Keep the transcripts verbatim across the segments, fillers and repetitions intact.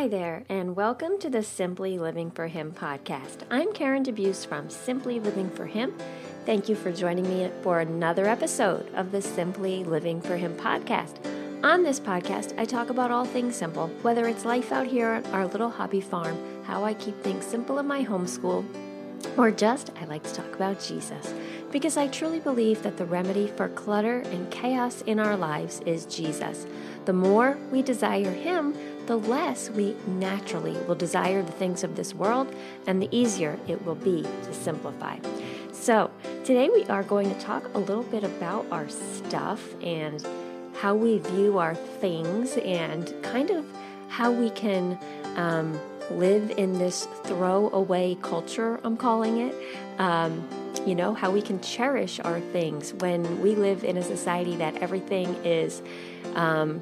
Hi there, and welcome to the Simply Living for Him podcast. I'm Karen DeBuse from Simply Living for Him. Thank you for joining me for another episode of the Simply Living for Him podcast. On this podcast, I talk about all things simple, whether it's life out here on our little hobby farm, how I keep things simple in my homeschool, or just I like to talk about Jesus, because I truly believe that the remedy for clutter and chaos in our lives is Jesus. The more we desire Him, the less we naturally will desire the things of this world, and the easier it will be to simplify. So today we are going to talk a little bit about our stuff and how we view our things and kind of how we can um, live in this throwaway culture, I'm calling it. Um, you know, how we can cherish our things when we live in a society that everything is um,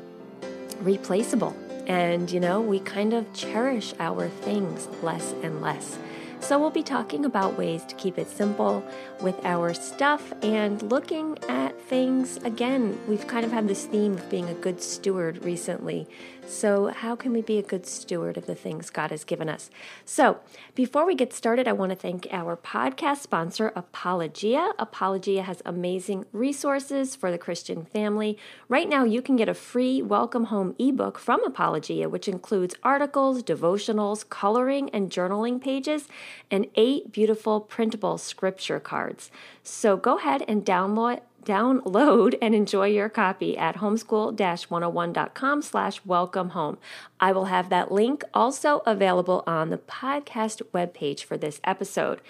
replaceable. And, you know, we kind of cherish our things less and less. So we'll be talking about ways to keep it simple with our stuff and looking at things. Again, we've kind of had this theme of being a good steward recently. So how can we be a good steward of the things God has given us? So before we get started, I want to thank our podcast sponsor, Apologia. Apologia has amazing resources for the Christian family. Right now, you can get a free Welcome Home ebook from Apologia, which includes articles, devotionals, coloring, and journaling pages, and eight beautiful printable scripture cards. So go ahead and download download and enjoy your copy at homeschool one oh one dot com slash welcome home. I will have that link also available on the podcast webpage for this episode.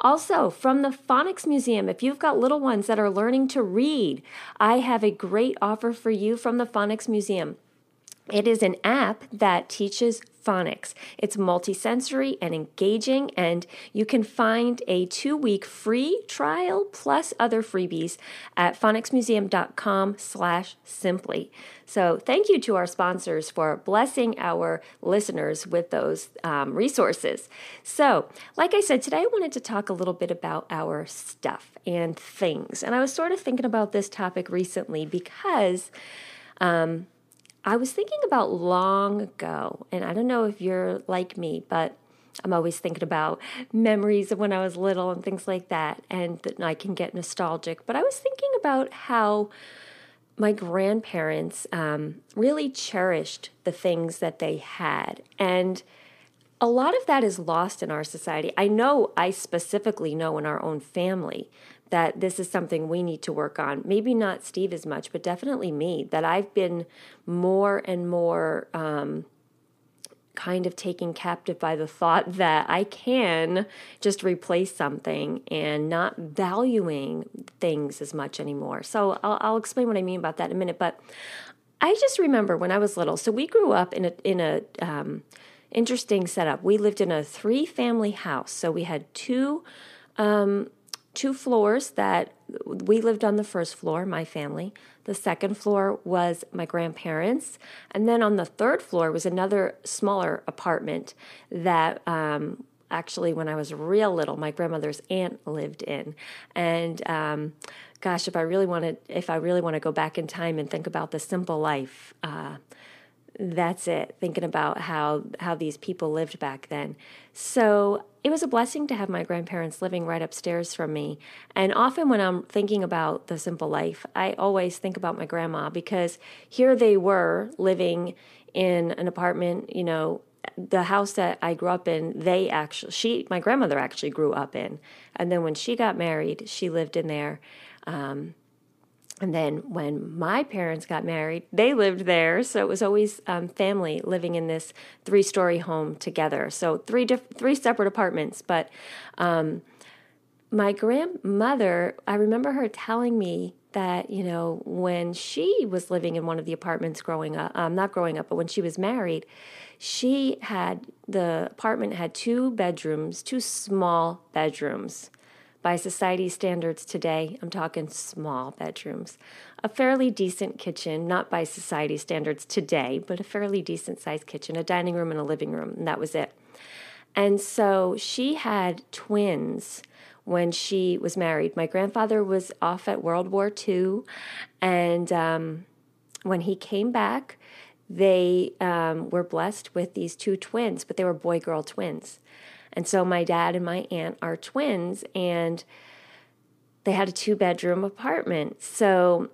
Also, from the Phonics Museum, if you've got little ones that are learning to read, I have a great offer for you from the Phonics Museum. It is an app that teaches phonics. It's multisensory and engaging, and you can find a two-week free trial plus other freebies at phonics museum dot com slash simply. So thank you to our sponsors for blessing our listeners with those um, resources. So like I said, today I wanted to talk a little bit about our stuff and things. And I was sort of thinking about this topic recently because um, I was thinking about long ago, and I don't know if you're like me, but I'm always thinking about memories of when I was little and things like that, and that I can get nostalgic. But I was thinking about how my grandparents um, really cherished the things that they had, and a lot of that is lost in our society. I know, I specifically know in our own family that this is something we need to work on. Maybe not Steve as much, but definitely me, that I've been more and more um, kind of taken captive by the thought that I can just replace something and not valuing things as much anymore. So I'll, I'll explain what I mean about that in a minute. But I just remember when I was little, so we grew up in a in a um, interesting setup. We lived in a three-family house, so we had two um Two floors that we lived on. The first floor, my family. The second floor was my grandparents. And then on the third floor was another smaller apartment that um, actually when I was real little, my grandmother's aunt lived in. And um, gosh, if I really wanted, if I really want to go back in time and think about the simple life, uh, that's it, thinking about how, how these people lived back then. So it was a blessing to have my grandparents living right upstairs from me. And often when I'm thinking about the simple life, I always think about my grandma, because here they were living in an apartment, you know, the house that I grew up in, they actually, she, my grandmother actually grew up in. And then when she got married, she lived in there. Um, And then when my parents got married, they lived there. So it was always um, family living in this three-story home together. So three diff- three separate apartments. But um, my grandmother, I remember her telling me that, you know, when she was living in one of the apartments growing up, um, not growing up, but when she was married, she had, the apartment had two bedrooms, two small bedrooms. By society standards today, I'm talking small bedrooms, a fairly decent kitchen, not by society standards today, but a fairly decent sized kitchen, a dining room and a living room, and that was it. And so she had twins when she was married. My grandfather was off at World War Two, and um, when he came back, they um, were blessed with these two twins, but they were boy-girl twins. And so my dad and my aunt are twins, and they had a two-bedroom apartment. So,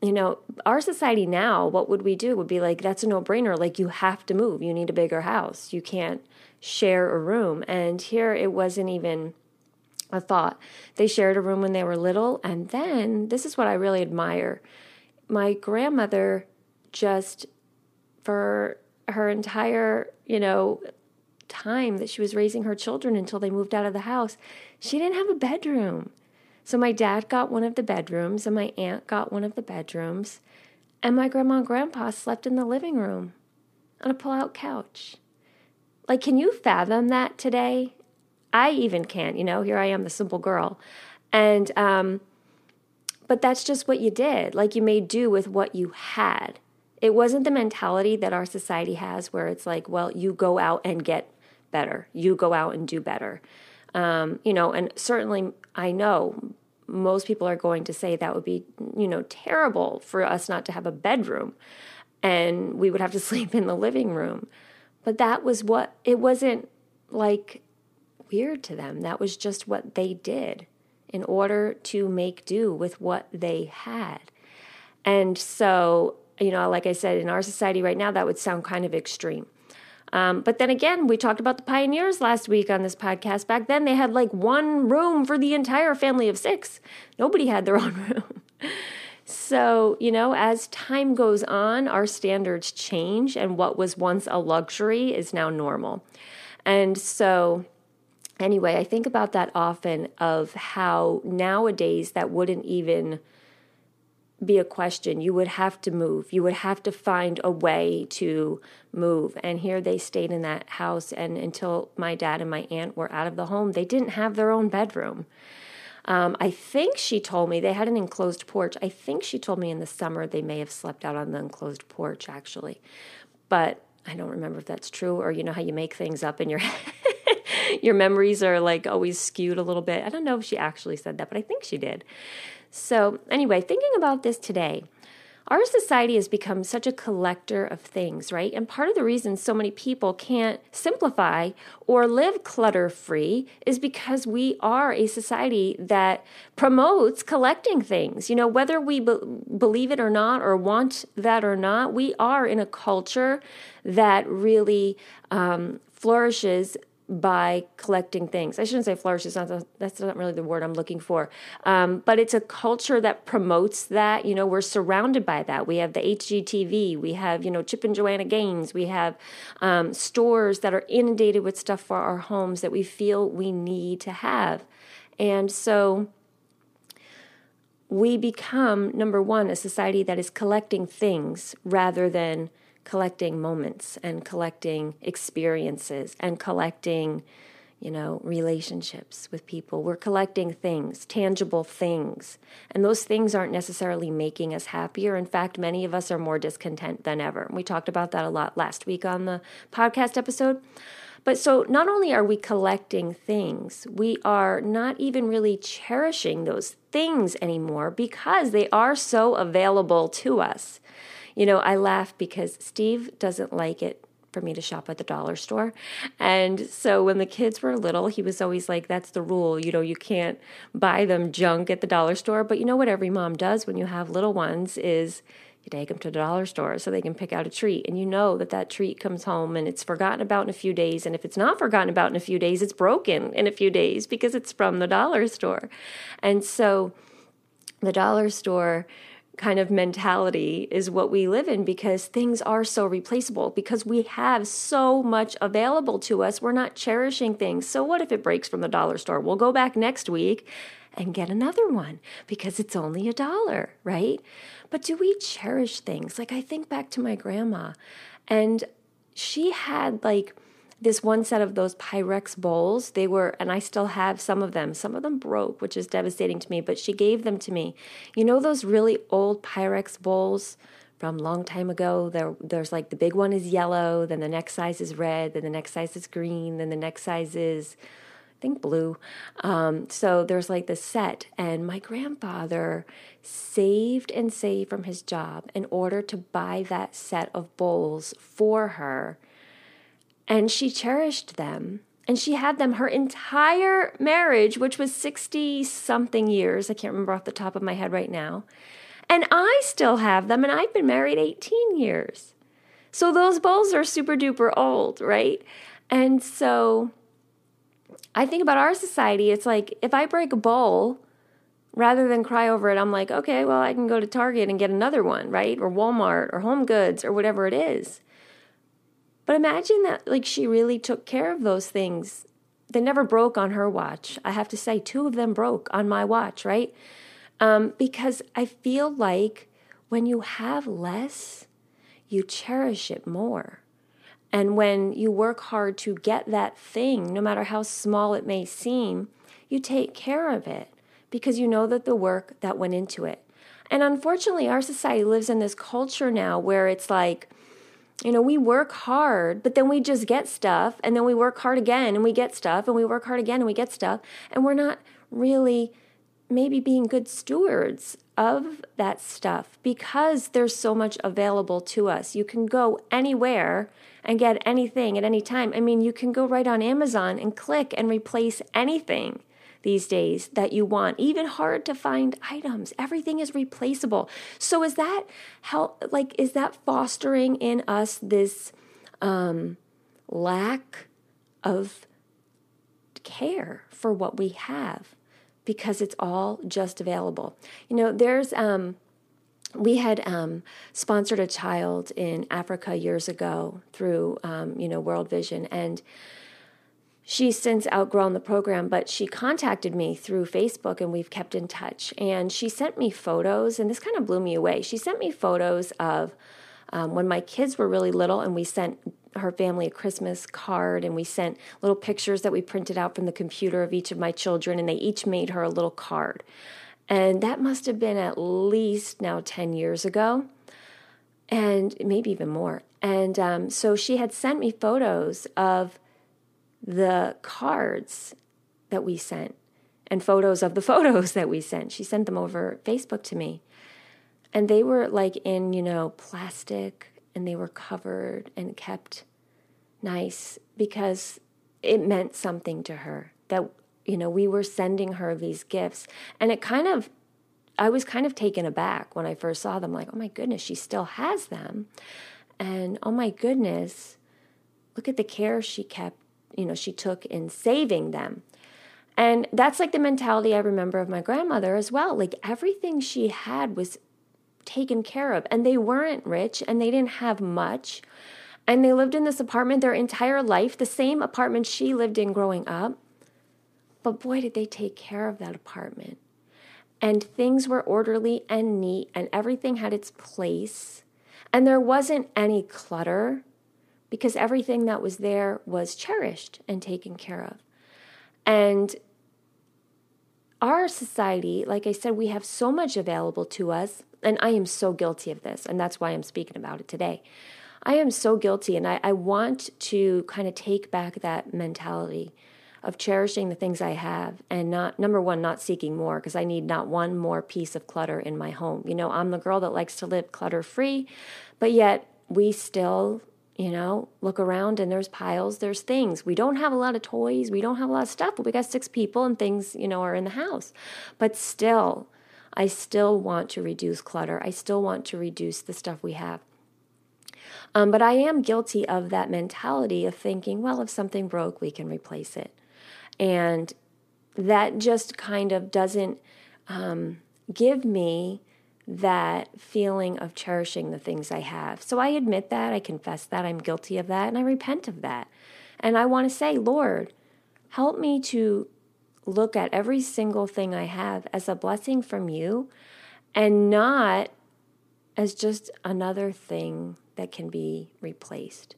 you know, our society now, what would we do? Would be like, that's a no-brainer. Like, you have to move. You need a bigger house. You can't share a room. And here it wasn't even a thought. They shared a room when they were little. And then, this is what I really admire. My grandmother just, for her entire, you know, time that she was raising her children until they moved out of the house, she didn't have a bedroom. So my dad got one of the bedrooms, and my aunt got one of the bedrooms, and my grandma and grandpa slept in the living room on a pull-out couch. Like, can you fathom that today? I even can't, you know, here I am, the simple girl. And, um, but that's just what you did. Like, you made do with what you had. It wasn't the mentality that our society has where it's like, well, you go out and get better. You go out and do better. Um, you know, and certainly I know most people are going to say that would be, you know, terrible for us not to have a bedroom and we would have to sleep in the living room. But that was what, it wasn't like weird to them. That was just what they did in order to make do with what they had. And so, you know, like I said, in our society right now, that would sound kind of extreme. Um, but then again, we talked about the pioneers last week on this podcast. Back then, they had like one room for the entire family of six. Nobody had their own room. So, you know, as time goes on, our standards change, and what was once a luxury is now normal. And so, anyway, I think about that often, of how nowadays that wouldn't even be a question. You would have to move. You would have to find a way to move. And here they stayed in that house. And until my dad and my aunt were out of the home, they didn't have their own bedroom. Um, I think she told me they had an enclosed porch. I think she told me in the summer they may have slept out on the enclosed porch, actually. But I don't remember if that's true, or you know how you make things up in your head. Your memories are like always skewed a little bit. I don't know if she actually said that, but I think she did. So anyway, thinking about this today, our society has become such a collector of things, right? And part of the reason so many people can't simplify or live clutter-free is because we are a society that promotes collecting things. You know, whether we be- believe it or not, or want that or not, we are in a culture that really um, flourishes by collecting things. I shouldn't say flourish, it's not the, that's not really the word I'm looking for. Um, but it's a culture that promotes that. You know, we're surrounded by that. We have the H G T V, we have, you know, Chip and Joanna Gaines, we have um, stores that are inundated with stuff for our homes that we feel we need to have. And so we become, number one, a society that is collecting things rather than collecting moments and collecting experiences and collecting, you know, relationships with people. We're collecting things, tangible things. And those things aren't necessarily making us happier. In fact, many of us are more discontent than ever. We talked about that a lot last week on the podcast episode. But so not only are we collecting things, we are not even really cherishing those things anymore because they are so available to us. You know, I laugh because Steve doesn't like it for me to shop at the dollar store. And so when the kids were little, he was always like, that's the rule. You know, you can't buy them junk at the dollar store. But you know what every mom does when you have little ones is you take them to the dollar store so they can pick out a treat. And you know that that treat comes home and it's forgotten about in a few days. And if it's not forgotten about in a few days, it's broken in a few days because it's from the dollar store. And so the dollar store kind of mentality is what we live in because things are so replaceable, because we have so much available to us. We're not cherishing things. So what if it breaks from the dollar store? We'll go back next week and get another one because it's only a dollar, right? But do we cherish things? Like, I think back to my grandma, and she had like this one set of those Pyrex bowls. They were, and I still have some of them. Some of them broke, which is devastating to me, but she gave them to me. You know those really old Pyrex bowls from a long time ago? There, there's like the big one is yellow, then the next size is red, then the next size is green, then the next size is think blue. Um, so there's like this set, and my grandfather saved and saved from his job in order to buy that set of bowls for her. And she cherished them, and she had them her entire marriage, which was sixty-something years. I can't remember off the top of my head right now. And I still have them, and I've been married eighteen years. So those bowls are super duper old, right? And so I think about our society, it's like if I break a bowl, rather than cry over it, I'm like, okay, well, I can go to Target and get another one, right? Or Walmart or Home Goods or whatever it is. But imagine that, like, she really took care of those things. They never broke on her watch. I have to say, two of them broke on my watch, right? Um, because I feel like when you have less, you cherish it more. And when you work hard to get that thing, no matter how small it may seem, you take care of it because you know that the work that went into it. And unfortunately, our society lives in this culture now where it's like, you know, we work hard, but then we just get stuff, and then we work hard again, and we get stuff, and we work hard again, and we get stuff, and we're not really maybe being good stewards of that stuff because there's so much available to us. You can go anywhere and get anything at any time. I mean, you can go right on Amazon and click and replace anything these days that you want, even hard to find items. Everything is replaceable. So is that help, like, is that fostering in us this um, lack of care for what we have because it's all just available? You know, there's, um, we had um, sponsored a child in Africa years ago through, um, you know, World Vision, and she's since outgrown the program, but she contacted me through Facebook, and we've kept in touch. And she sent me photos, and this kind of blew me away. She sent me photos of um, when my kids were really little, and we sent her family a Christmas card, and we sent little pictures that we printed out from the computer of each of my children, and they each made her a little card. And that must have been at least now ten years ago, and maybe even more. And um, so she had sent me photos of the cards that we sent and photos of the photos that we sent. She sent them over Facebook to me. And they were like in, you know, plastic, and they were covered and kept nice because it meant something to her that, you know, we were sending her these gifts. And it kind of, I was kind of taken aback when I first saw them, like, oh my goodness, she still has them. And oh my goodness, look at the care she kept, you know, she took in saving them. And that's like the mentality I remember of my grandmother as well. Like everything she had was taken care of, and they weren't rich, and they didn't have much. And they lived in this apartment their entire life, the same apartment she lived in growing up. But boy, did they take care of that apartment. And things were orderly and neat, and everything had its place. And there wasn't any clutter, because everything that was there was cherished and taken care of. And our society, like I said, we have so much available to us, and I am so guilty of this, and that's why I'm speaking about it today. I am so guilty, and I, I want to kind of take back that mentality of cherishing the things I have and not, number one, not seeking more, because I need not one more piece of clutter in my home. You know, I'm the girl that likes to live clutter-free, but yet we still, you know, look around and there's piles, there's things. We don't have a lot of toys. We don't have a lot of stuff, but we got six people and things, you know, are in the house. But still, I still want to reduce clutter. I still want to reduce the stuff we have. Um, but I am guilty of that mentality of thinking, well, if something broke, we can replace it. And that just kind of doesn't um, give me that feeling of cherishing the things I have. So I admit that, I confess that, I'm guilty of that, and I repent of that. And I want to say, Lord, help me to look at every single thing I have as a blessing from you and not as just another thing that can be replaced.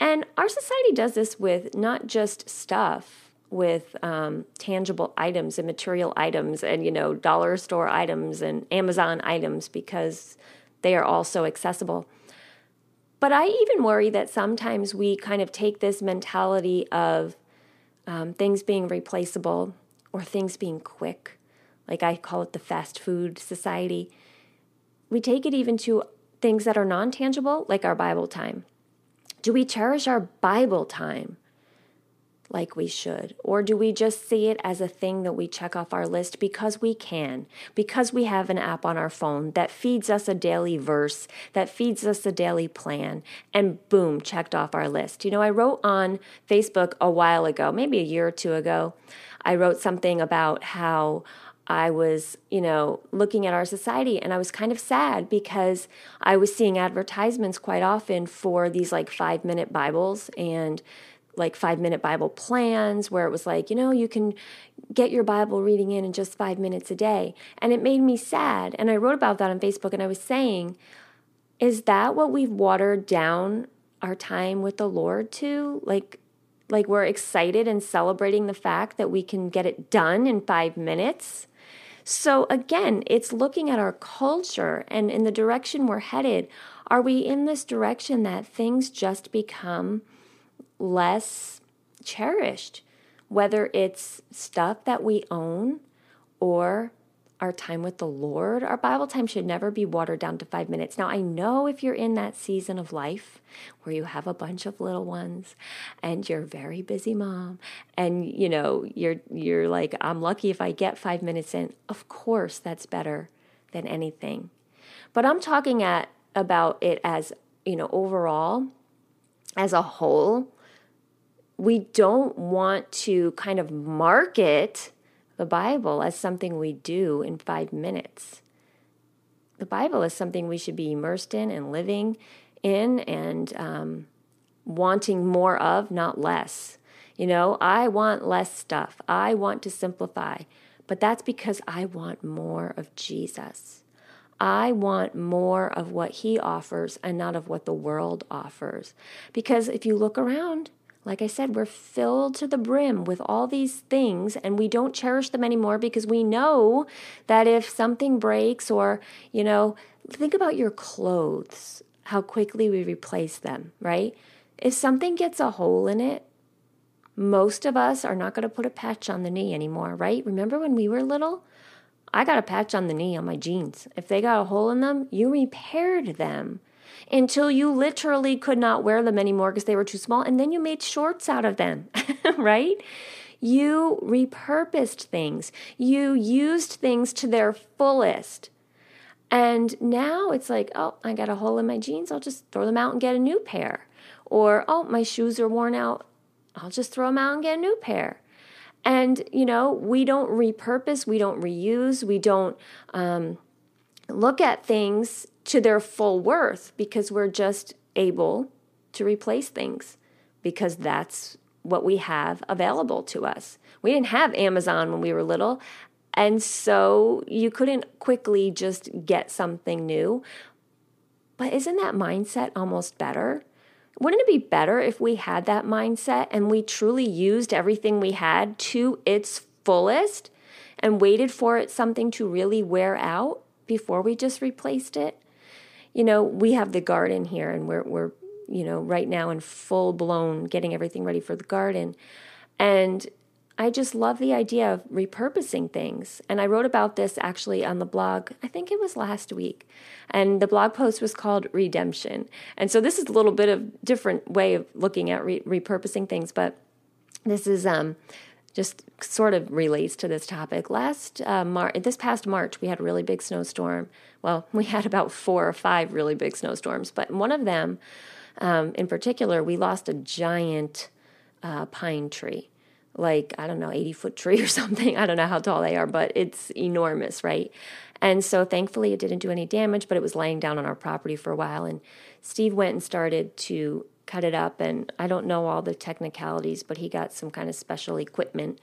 And our society does this with not just stuff, with um, tangible items and material items and, you know, dollar store items and Amazon items, because they are all so accessible. But I even worry that sometimes we kind of take this mentality of um, things being replaceable or things being quick, like I call it the fast food society. We take it even to things that are non-tangible, like our Bible time. Do we cherish our Bible time like we should? Or do we just see it as a thing that we check off our list because we can, because we have an app on our phone that feeds us a daily verse, that feeds us a daily plan, and boom, checked off our list? You know, I wrote on Facebook a while ago, maybe a year or two ago, I wrote something about how I was, you know, looking at our society, and I was kind of sad because I was seeing advertisements quite often for these like five-minute Bibles and like five-minute Bible plans where it was like, you know, you can get your Bible reading in in just five minutes a day. And it made me sad. And I wrote about that on Facebook, and I was saying, is that what we've watered down our time with the Lord to? Like, like we're excited and celebrating the fact that we can get it done in five minutes. So again, it's looking at our culture and in the direction we're headed. Are we in this direction that things just become less cherished, whether it's stuff that we own or our time with the Lord? Our Bible time should never be watered down to five minutes. Now, I know if you're in that season of life where you have a bunch of little ones and you're a very busy mom and, you know, you're you're like, I'm lucky if I get five minutes in. Of course, that's better than anything. But I'm talking at about it as, you know, overall, as a whole. We don't want to kind of market the Bible as something we do in five minutes. The Bible is something we should be immersed in and living in and um, wanting more of, not less. You know, I want less stuff. I want to simplify. But that's because I want more of Jesus. I want more of what he offers and not of what the world offers. Because if you look around, like I said, we're filled to the brim with all these things, and we don't cherish them anymore because we know that if something breaks or, you know, think about your clothes, how quickly we replace them, right? If something gets a hole in it, most of us are not going to put a patch on the knee anymore, right? Remember when we were little? I got a patch on the knee on my jeans. If they got a hole in them, you repaired them until you literally could not wear them anymore because they were too small, and then you made shorts out of them, right? You repurposed things. You used things to their fullest. And now it's like, oh, I got a hole in my jeans. I'll just throw them out and get a new pair. Or, oh, my shoes are worn out. I'll just throw them out and get a new pair. And, you know, we don't repurpose. We don't reuse. We don't um, look at things to their full worth because we're just able to replace things because that's what we have available to us. We didn't have Amazon when we were little, and so you couldn't quickly just get something new. But isn't that mindset almost better? Wouldn't it be better if we had that mindset and we truly used everything we had to its fullest and waited for it something to really wear out before we just replaced it? You know, we have the garden here, and we're, we're, you know, right now in full blown getting everything ready for the garden. And I just love the idea of repurposing things. And I wrote about this actually on the blog, I think it was last week. And the blog post was called Redemption. And so this is a little bit of different way of looking at re- repurposing things, but this is, um, just sort of relates to this topic. Last uh, Mar- this past March, we had a really big snowstorm. Well, we had about four or five really big snowstorms, but one of them um, in particular, we lost a giant uh, pine tree, like, I don't know, eighty-foot tree or something. I don't know how tall they are, but it's enormous, right? And so thankfully it didn't do any damage, but it was laying down on our property for a while, and Steve went and started to cut it up, and I don't know all the technicalities, but he got some kind of special equipment,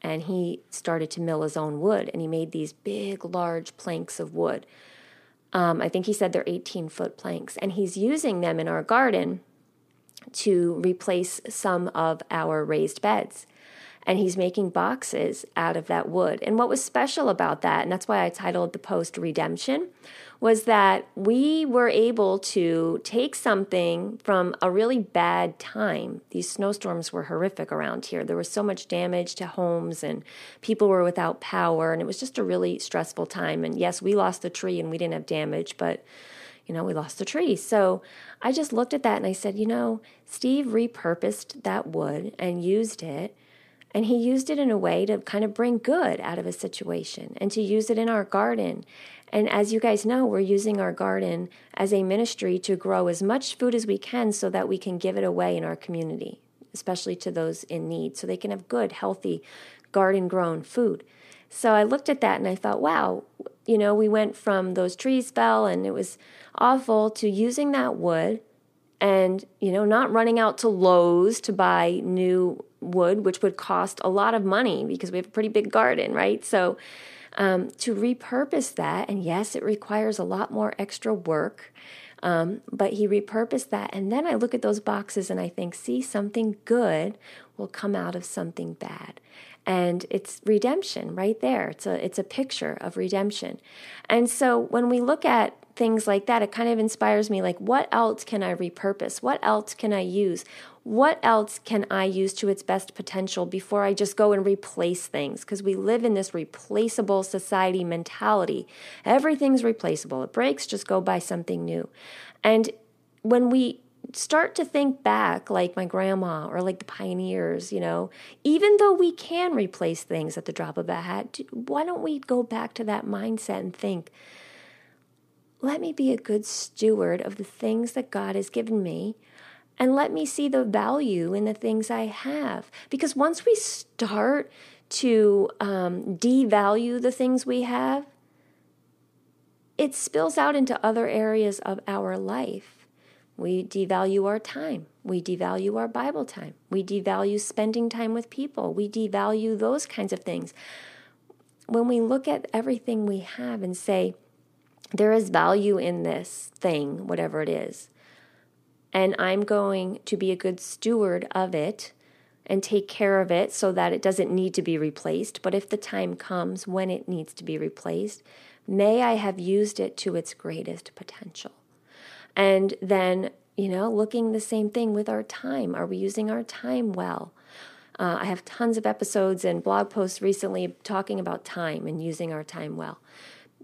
and he started to mill his own wood, and he made these big, large planks of wood. Um, I think he said they're eighteen-foot planks, and he's using them in our garden to replace some of our raised beds. and he's making boxes out of that wood. And what was special about that, and that's why I titled the post Redemption, was that we were able to take something from a really bad time. These snowstorms were horrific around here. There was so much damage to homes, and people were without power, and it was just a really stressful time. And yes, we lost the tree, and we didn't have damage, but you know, we lost the tree. So I just looked at that and I said, you know, Steve repurposed that wood and used it. And he used it in a way to kind of bring good out of a situation and to use it in our garden. And as you guys know, we're using our garden as a ministry to grow as much food as we can so that we can give it away in our community, especially to those in need, so they can have good, healthy, garden-grown food. So I looked at that and I thought, wow, you know, we went from those trees fell and it was awful to using that wood and, you know, not running out to Lowe's to buy new wood, which would cost a lot of money because we have a pretty big garden, right? So um, to repurpose that, and yes, it requires a lot more extra work, um, but he repurposed that. And then I look at those boxes and I think, see, something good will come out of something bad. And it's redemption right there. It's a it's a picture of redemption. And so when we look at things like that, it kind of inspires me, like, what else can I repurpose? What else can I use? What else can I use to its best potential before I just go and replace things? Because we live in this replaceable society mentality. Everything's replaceable. It breaks, just go buy something new. And when we start to think back like my grandma or like the pioneers, you know, even though we can replace things at the drop of a hat, why don't we go back to that mindset and think, let me be a good steward of the things that God has given me, and let me see the value in the things I have. Because once we start to um, devalue the things we have, it spills out into other areas of our life. We devalue our time. We devalue our Bible time. We devalue spending time with people. We devalue those kinds of things. When we look at everything we have and say, there is value in this thing, whatever it is, and I'm going to be a good steward of it and take care of it so that it doesn't need to be replaced. But if the time comes when it needs to be replaced, may I have used it to its greatest potential. And then, you know, looking the same thing with our time. Are we using our time well? Uh, I have tons of episodes and blog posts recently talking about time and using our time well.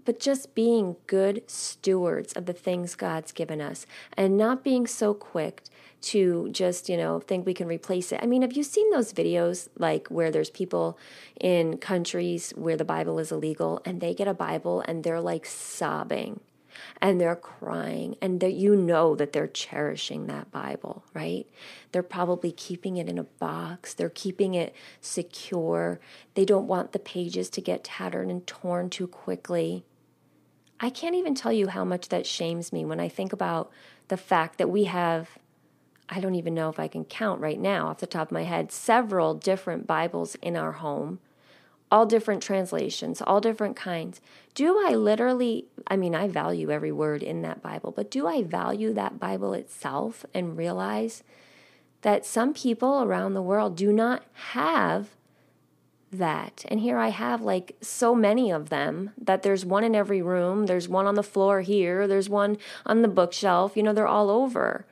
But just being good stewards of the things God's given us and not being so quick to just, you know, think we can replace it. I mean, have you seen those videos like where there's people in countries where the Bible is illegal and they get a Bible and they're like sobbing? And they're crying, and that you know that they're cherishing that Bible, right? They're probably keeping it in a box. They're keeping it secure. They don't want the pages to get tattered and torn too quickly. I can't even tell you how much that shames me when I think about the fact that we have, I don't even know if I can count right now off the top of my head, several different Bibles in our home. All different translations, all different kinds. Do I literally, I mean, I value every word in that Bible, but do I value that Bible itself and realize that some people around the world do not have that? And here I have like so many of them that there's one in every room, there's one on the floor here, there's one on the bookshelf, you know, they're all over.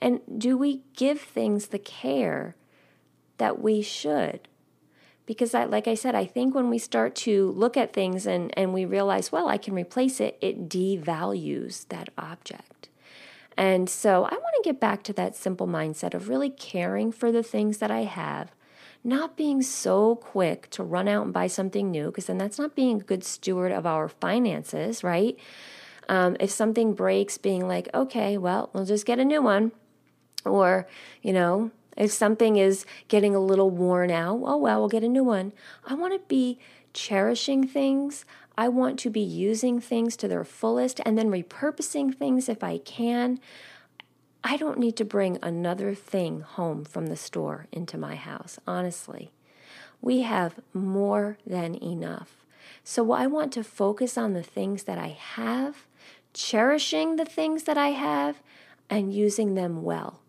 And do we give things the care that we should? Because, I, like I said, I think when we start to look at things and, and we realize, well, I can replace it, it devalues that object. And so I want to get back to that simple mindset of really caring for the things that I have, not being so quick to run out and buy something new, because then that's not being a good steward of our finances, right? Um, if something breaks, being like, okay, well, we'll just get a new one, or, you know, if something is getting a little worn out, oh, well, we'll get a new one. I want to be cherishing things. I want to be using things to their fullest and then repurposing things if I can. I don't need to bring another thing home from the store into my house, honestly. We have more than enough. So I want to focus on the things that I have, cherishing the things that I have, and using them well.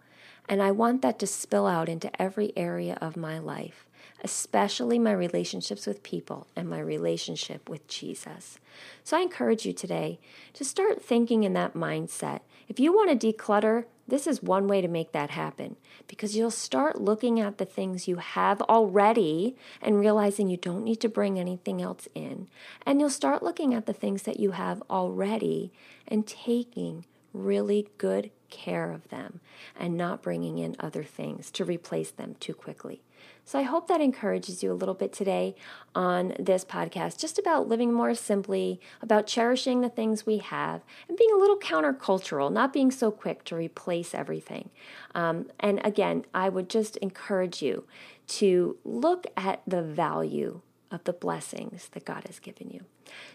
And I want that to spill out into every area of my life. especially my relationships with people and my relationship with Jesus. So I encourage you today to start thinking in that mindset. If you want to declutter, this is one way to make that happen, because you'll start looking at the things you have already and realizing you don't need to bring anything else in. And you'll start looking at the things that you have already and taking really good care of them and not bringing in other things to replace them too quickly. So I hope that encourages you a little bit today on this podcast, just about living more simply, about cherishing the things we have, and being a little countercultural, not being so quick to replace everything. Um, and again, I would just encourage you to look at the value of the blessings that God has given you.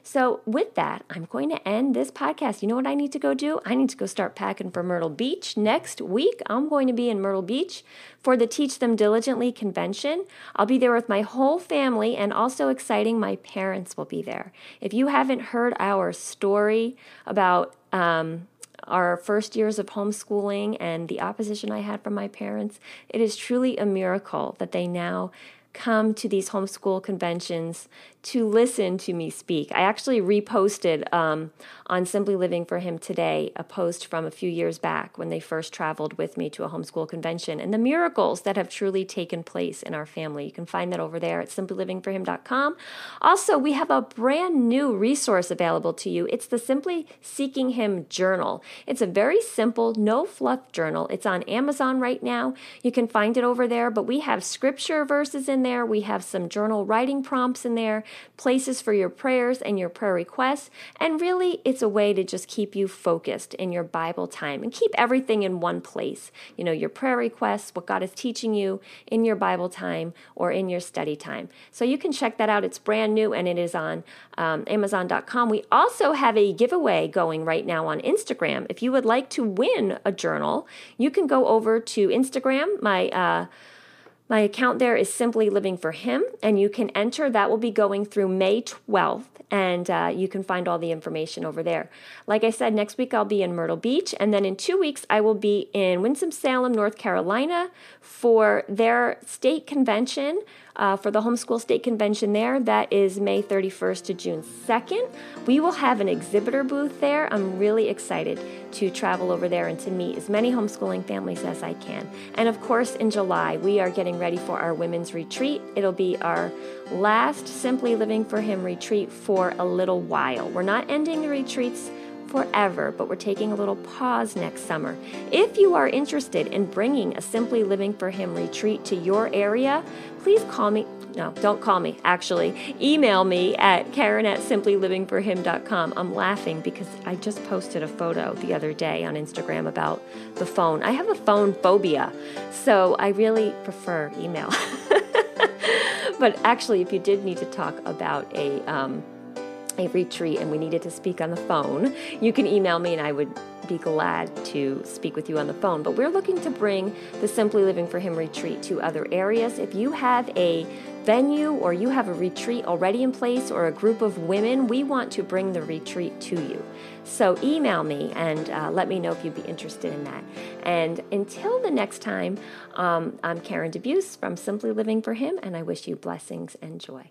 So with that, I'm going to end this podcast. You know what I need to go do? I need to go start packing for Myrtle Beach. Next week, I'm going to be in Myrtle Beach for the Teach Them Diligently convention. I'll be there with my whole family, and also exciting, my parents will be there. If you haven't heard our story about um, our first years of homeschooling and the opposition I had from my parents, it is truly a miracle that they now come to these homeschool conventions to listen to me speak. I actually reposted um, on Simply Living for Him today a post from a few years back when they first traveled with me to a homeschool convention, and the miracles that have truly taken place in our family. You can find that over there at simply living for him dot com. Also, we have a brand new resource available to you. It's the Simply Seeking Him Journal. It's a very simple, no fluff journal. It's on Amazon right now. You can find it over there, but we have scripture verses in there. We have some journal writing prompts in there, places for your prayers and your prayer requests. And really, it's a way to just keep you focused in your Bible time and keep everything in one place. You know, your prayer requests, what God is teaching you in your Bible time or in your study time. So you can check that out. It's brand new, and it is on um, amazon dot com. We also have a giveaway going right now on Instagram. If you would like to win a journal, you can go over to Instagram. My, uh, My account there is Simply Living for Him, and you can enter. That will be going through May twelfth, and uh, you can find all the information over there. Like I said, next week I'll be in Myrtle Beach, and then in two weeks I will be in Winston-Salem, North Carolina for their state convention, uh, for the Homeschool State Convention there. That is May thirty-first to June second. We will have an exhibitor booth there. I'm really excited to travel over there and to meet as many homeschooling families as I can. And of course, in July, we are getting ready for our women's retreat. It'll be our last Simply Living for Him retreat for a little while. We're not ending the retreats forever, but we're taking a little pause next summer. If you are interested in bringing a Simply Living for Him retreat to your area, please call me. No, don't call me, actually. Email me at karen at simply living for him dot com. I'm laughing because I just posted a photo the other day on Instagram about the phone. I have a phone phobia, so I really prefer email. But actually, if you did need to talk about a um, a retreat and we needed to speak on the phone, you can email me and I would be glad to speak with you on the phone. But we're looking to bring the Simply Living for Him retreat to other areas. If you have a venue or you have a retreat already in place or a group of women, we want to bring the retreat to you. So email me and uh, let me know if you'd be interested in that. And until the next time, um, I'm Karen DeBuse from Simply Living for Him, and I wish you blessings and joy.